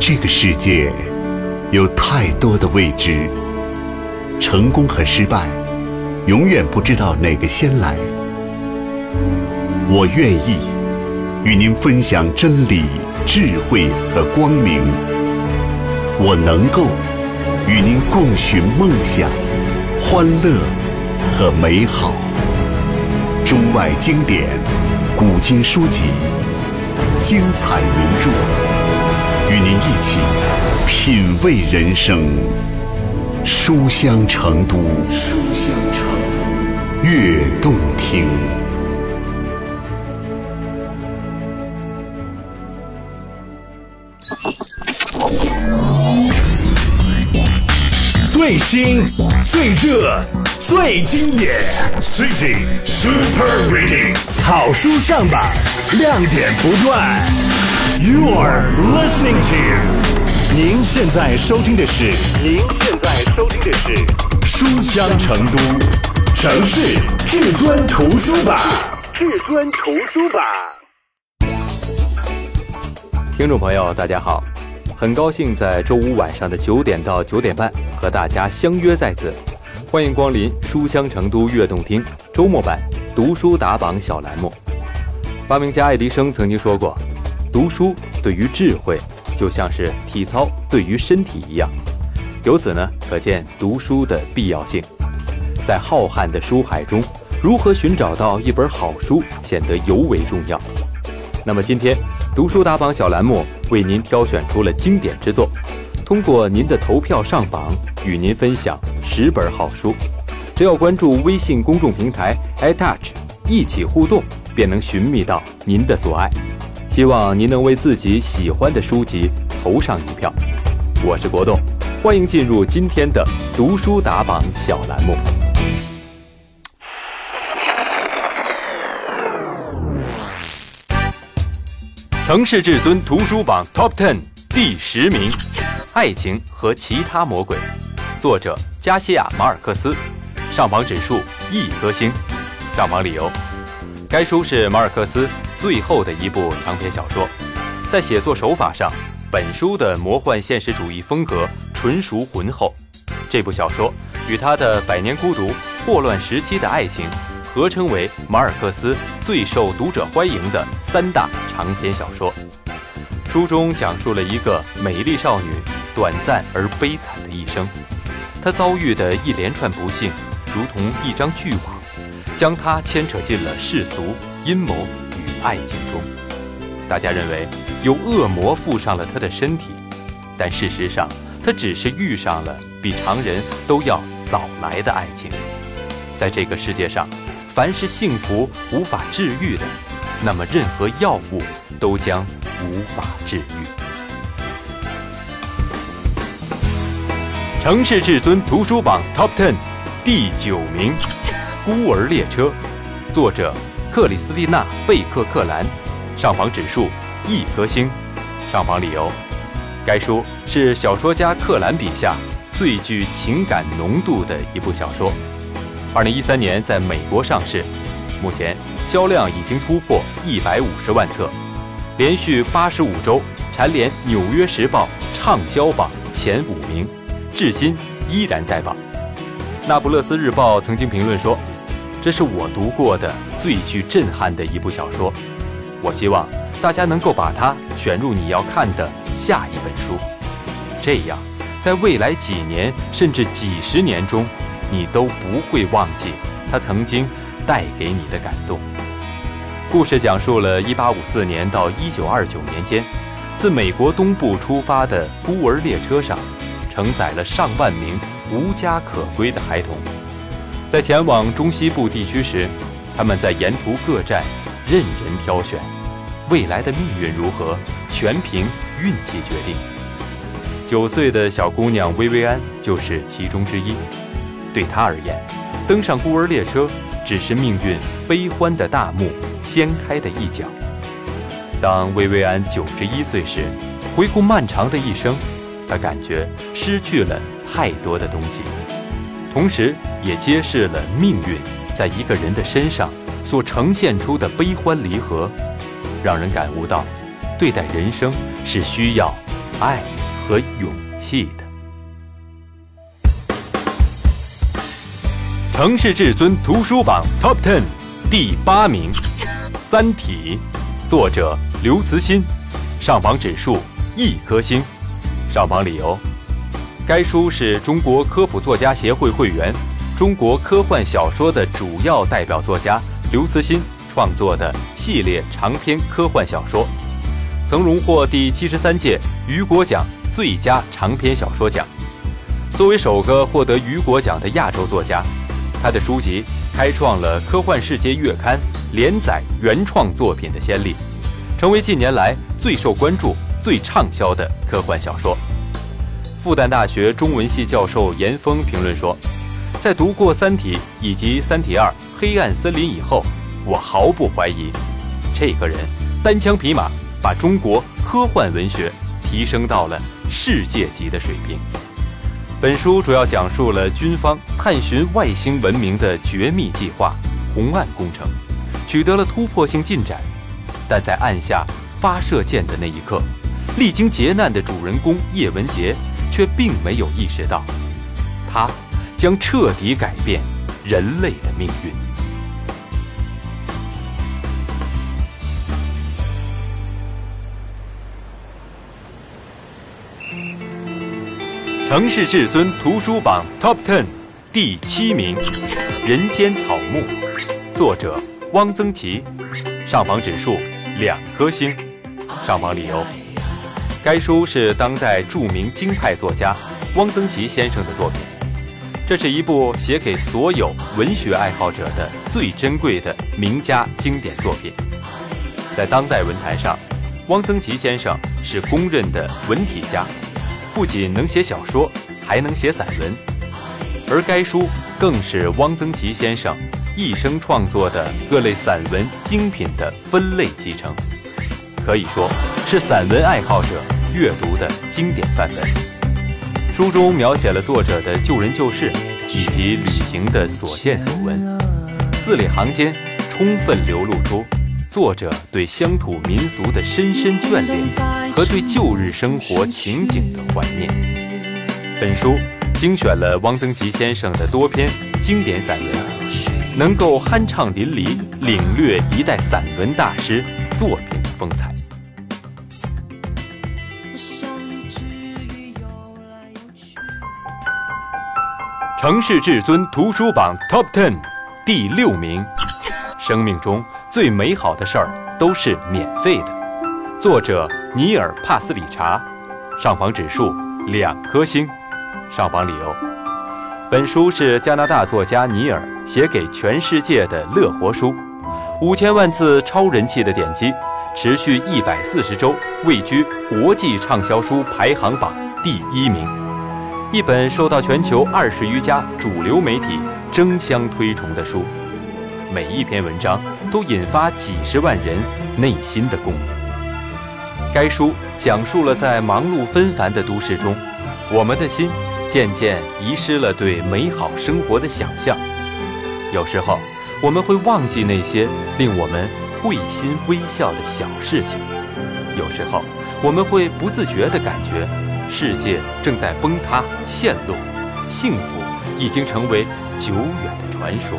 这个世界有太多的未知，成功和失败，永远不知道哪个先来。我愿意与您分享真理、智慧和光明。我能够与您共寻梦想、欢乐和美好。中外经典、古今书籍、精彩名著。 与您一起品味人生，书香成都，悦动听。最新、最热、最经典 ，City Super Reading 好书上榜，亮点不断。 You are listening to。您现在收听的是。书香成都，城市至尊图书版。听众朋友，大家好，很高兴在周五晚上的9点到9点半和大家相约在此，欢迎光临书香成都悦动听周末版读书打榜小栏目。发明家爱迪生曾经说过。 读书对于智慧，就像是体操对于身体一样。由此呢，可见读书的必要性。在浩瀚的书海中，如何寻找到一本好书，显得尤为重要。那么今天，读书打榜小栏目为您挑选出了经典之作，通过您的投票上榜，与您分享10本好书。只要关注微信公众平台 iTouch， 一起互动，便能寻觅到您的所爱。 希望您能为自己喜欢的书籍投上一票。我是国栋，欢迎进入今天的读书打榜小栏目。城市至尊图书榜 Top 10第10名，《爱情和其他魔鬼》，作者加西亚·马尔克斯，上榜指数1颗星，上榜理由。 该书是马尔克斯最后的一部长篇小说，在写作手法上，本书的魔幻现实主义风格纯属浑厚。这部小说与他的《百年孤独》《霍乱时期的爱情》合称为马尔克斯最受读者欢迎的3大长篇小说。书中讲述了一个美丽少女短暂而悲惨的一生，她遭遇的一连串不幸，如同一张巨网。 将他牵扯进了世俗、阴谋与爱情中。大家认为有恶魔附上了他的身体，但事实上，他只是遇上了比常人都要早来的爱情。在这个世界上，凡是幸福无法治愈的，那么任何药物都将无法治愈。城市至尊图书榜 Top 10第9名。 孤儿列车，作者克里斯蒂娜·贝克克兰，上榜指数1颗星，上榜理由。该书是小说家克兰笔下最具情感浓度的一部小说。2013年在美国上市，目前销量已经突破150万册，连续85周蝉联《纽约时报》畅销榜前5名，至今依然在榜。那不勒斯日报曾经评论说。 这是我读过的最具震撼的一部小说，我希望大家能够把它选入你要看的下一本书，这样在未来几年甚至几十年中，你都不会忘记它曾经带给你的感动。故事讲述了1854年到1929年间，自美国东部出发的孤儿列车上，承载了上万名无家可归的孩童。 在前往中西部地区时，他们在沿途各站任人挑选，未来的命运如何，全凭运气决定。9岁的小姑娘薇薇安就是其中之一。对她而言，登上孤儿列车只是命运悲欢的大幕掀开的一角。当薇薇安91岁时，回顾漫长的一生，她感觉失去了太多的东西。 同时，也揭示了命运在一个人的身上所呈现出的悲欢离合，让人感悟到，对待人生是需要爱和勇气的。城市至尊图书榜 Top 10第8名，《三体》，作者刘慈欣，上榜指数1颗星，上榜理由：该书是中国科普作家协会会员、中国科幻小说的主要代表作家刘慈欣创作的系列长篇科幻小说，曾荣获第73届雨果奖最佳长篇小说奖。作为首个获得雨果奖的亚洲作家，他的书籍开创了《科幻世界》月刊连载原创作品的先例，成为近年来最受关注、最畅销的科幻小说。复旦大学中文系教授严峰评论说：“在读过《三体》以及《三体2：黑暗森林》以后，我毫不怀疑，这个人单枪匹马把中国科幻文学提升到了世界级的水平。”本书主要讲述了军方探寻外星文明的绝密计划——红岸工程，取得了突破性进展。但在按下发射键的那一刻，历经劫难的主人公叶文洁却并没有意识到，他将彻底改变人类的命运。城市至尊图书榜 Top 10第7名，《人间草木》，作者汪曾祺，上榜指数2颗星，上榜理由：该书是当代著名京派作家汪曾祺先生的作品，这是一部写给所有文学爱好者的最珍贵的名家经典作品。在当代文坛上，汪曾祺先生是公认的文体家，不仅能写小说，还能写散文，而该书更是汪曾祺先生一生创作的各类散文精品的分类集成，可以说是散文爱好者阅读的经典范本。书中描写了作者的救人救世以及旅行的所见所闻，字里行间充分流露出作者对乡土民俗的深深眷恋和对旧日生活情景的怀念。本书精选了汪曾祺先生的多篇经典散文，能够酣畅淋漓领略一代散文大师作品的风采。城市至尊图书榜 Top 10第6名，生命中最美好的事儿都是免费的，作者尼尔·帕斯理查，上榜指数2颗星，上榜理由：本书是加拿大作家尼尔写给全世界的乐活书，5000万次超人气的点击，持续140周位居国际畅销书排行榜第1名，一本受到全球20余家主流媒体争相推崇的书。每一篇文章都引发几十万人内心的共鸣。该书讲述了在忙碌纷繁的都市中，我们的心渐渐遗失了对美好生活的想象。有时候，我们会忘记那些令我们会心微笑的小事情；有时候，我们会不自觉地感觉世界正在崩塌陷落，幸福已经成为久远的传说。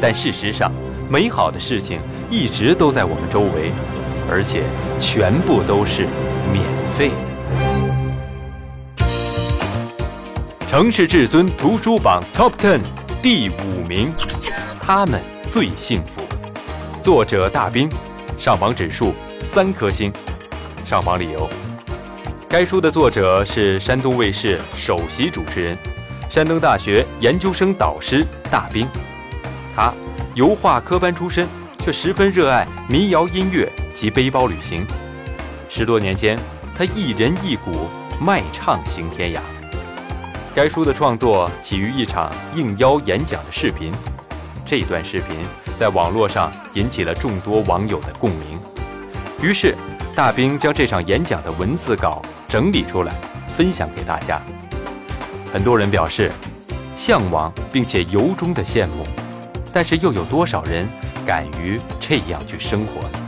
但事实上，美好的事情一直都在我们周围，而且全部都是免费的。城市至尊图书榜 Top 10第5名，《他们最幸福》，作者大兵，上榜指数3颗星，上榜理由：该书的作者是山东卫视首席主持人、山东大学研究生导师大兵。他油画科班出身，却十分热爱民谣音乐及背包旅行。10多年间，他一人一鼓卖唱行天涯。该书的创作起于一场应邀演讲的视频，这段视频在网络上引起了众多网友的共鸣。于是，大兵将这场演讲的文字稿整理出来，分享给大家。很多人表示向往，并且由衷的羡慕。但是又有多少人敢于这样去生活呢？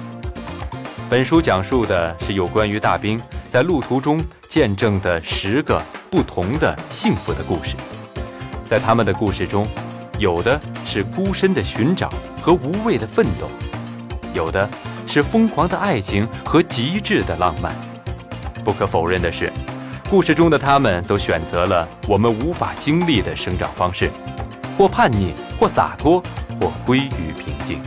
本书讲述的是有关于大兵在路途中见证的10个不同的幸福的故事。在他们的故事中，有的是孤身的寻找和无畏的奋斗，有的是疯狂的爱情和极致的浪漫。不可否认的是，故事中的他们都选择了我们无法经历的生长方式，或叛逆，或洒脱，或归于平静。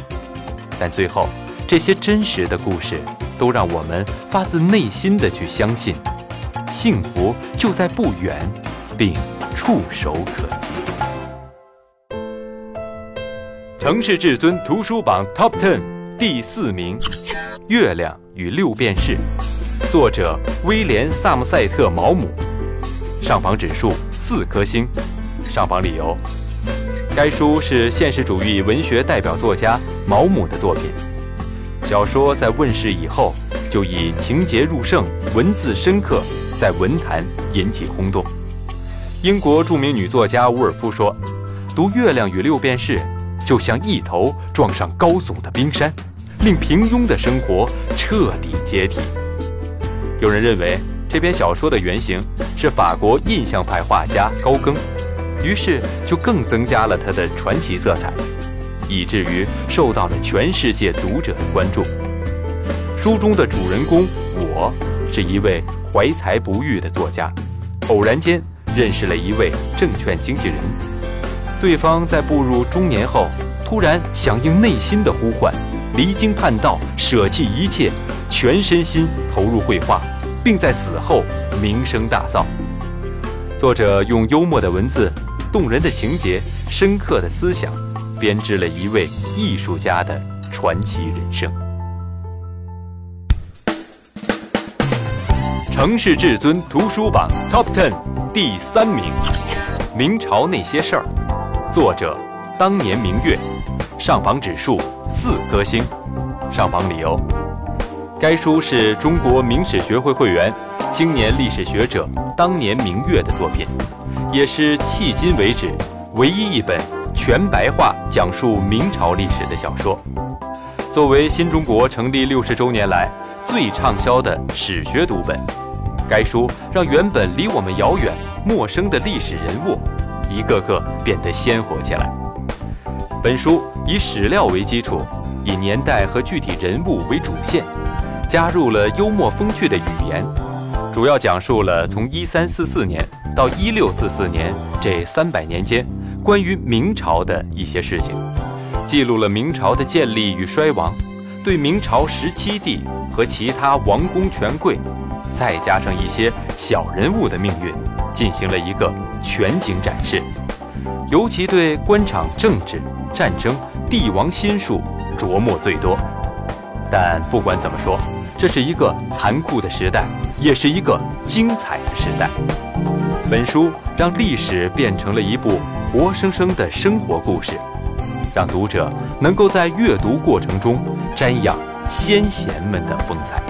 但最后，这些真实的故事都让我们发自内心的去相信，幸福就在不远，并触手可及。城市至尊图书榜 Top 10第4名，《月亮与6便士》，作者威廉·萨姆塞特·毛姆，上榜指数4颗星。上榜理由：该书是现实主义文学代表作家毛姆的作品。小说在问世以后，就以情节入胜、文字深刻，在文坛引起轰动。英国著名女作家伍尔夫说：“读《月亮与6便士》，就像一头撞上高耸的冰山，令平庸的生活彻底解体。”有人认为这篇小说的原型是法国印象派画家高更，于是就更增加了它的传奇色彩，以至于受到了全世界读者的关注。书中的主人公我是一位怀才不遇的作家，偶然间认识了一位证券经纪人，对方在步入中年后突然响应内心的呼唤，离经叛道，舍弃一切，全身心投入绘画，并在死后名声大噪。作者用幽默的文字、动人的情节、深刻的思想，编织了一位艺术家的传奇人生。城市至尊图书榜 Top 10第3名，《明朝那些事儿》，作者当年明月，上榜指数4颗星。上榜理由：该书是中国明史学会会员、青年历史学者当年明月的作品，也是迄今为止唯一一本全白话讲述明朝历史的小说，作为新中国成立60周年来最畅销的史学读本，该书让原本离我们遥远、陌生的历史人物，一个个变得鲜活起来。本书以史料为基础，以年代和具体人物为主线，加入了幽默风趣的语言，主要讲述了从1344年到1644年这300年间关于明朝的一些事情，记录了明朝的建立与衰亡，对明朝17帝和其他王公权贵，再加上一些小人物的命运，进行了一个全景展示，尤其对官场政治、战争、帝王心术琢磨最多。但不管怎么说，这是一个残酷的时代，也是一个精彩的时代。本书让历史变成了一部活生生的生活故事，让读者能够在阅读过程中瞻仰先贤们的风采。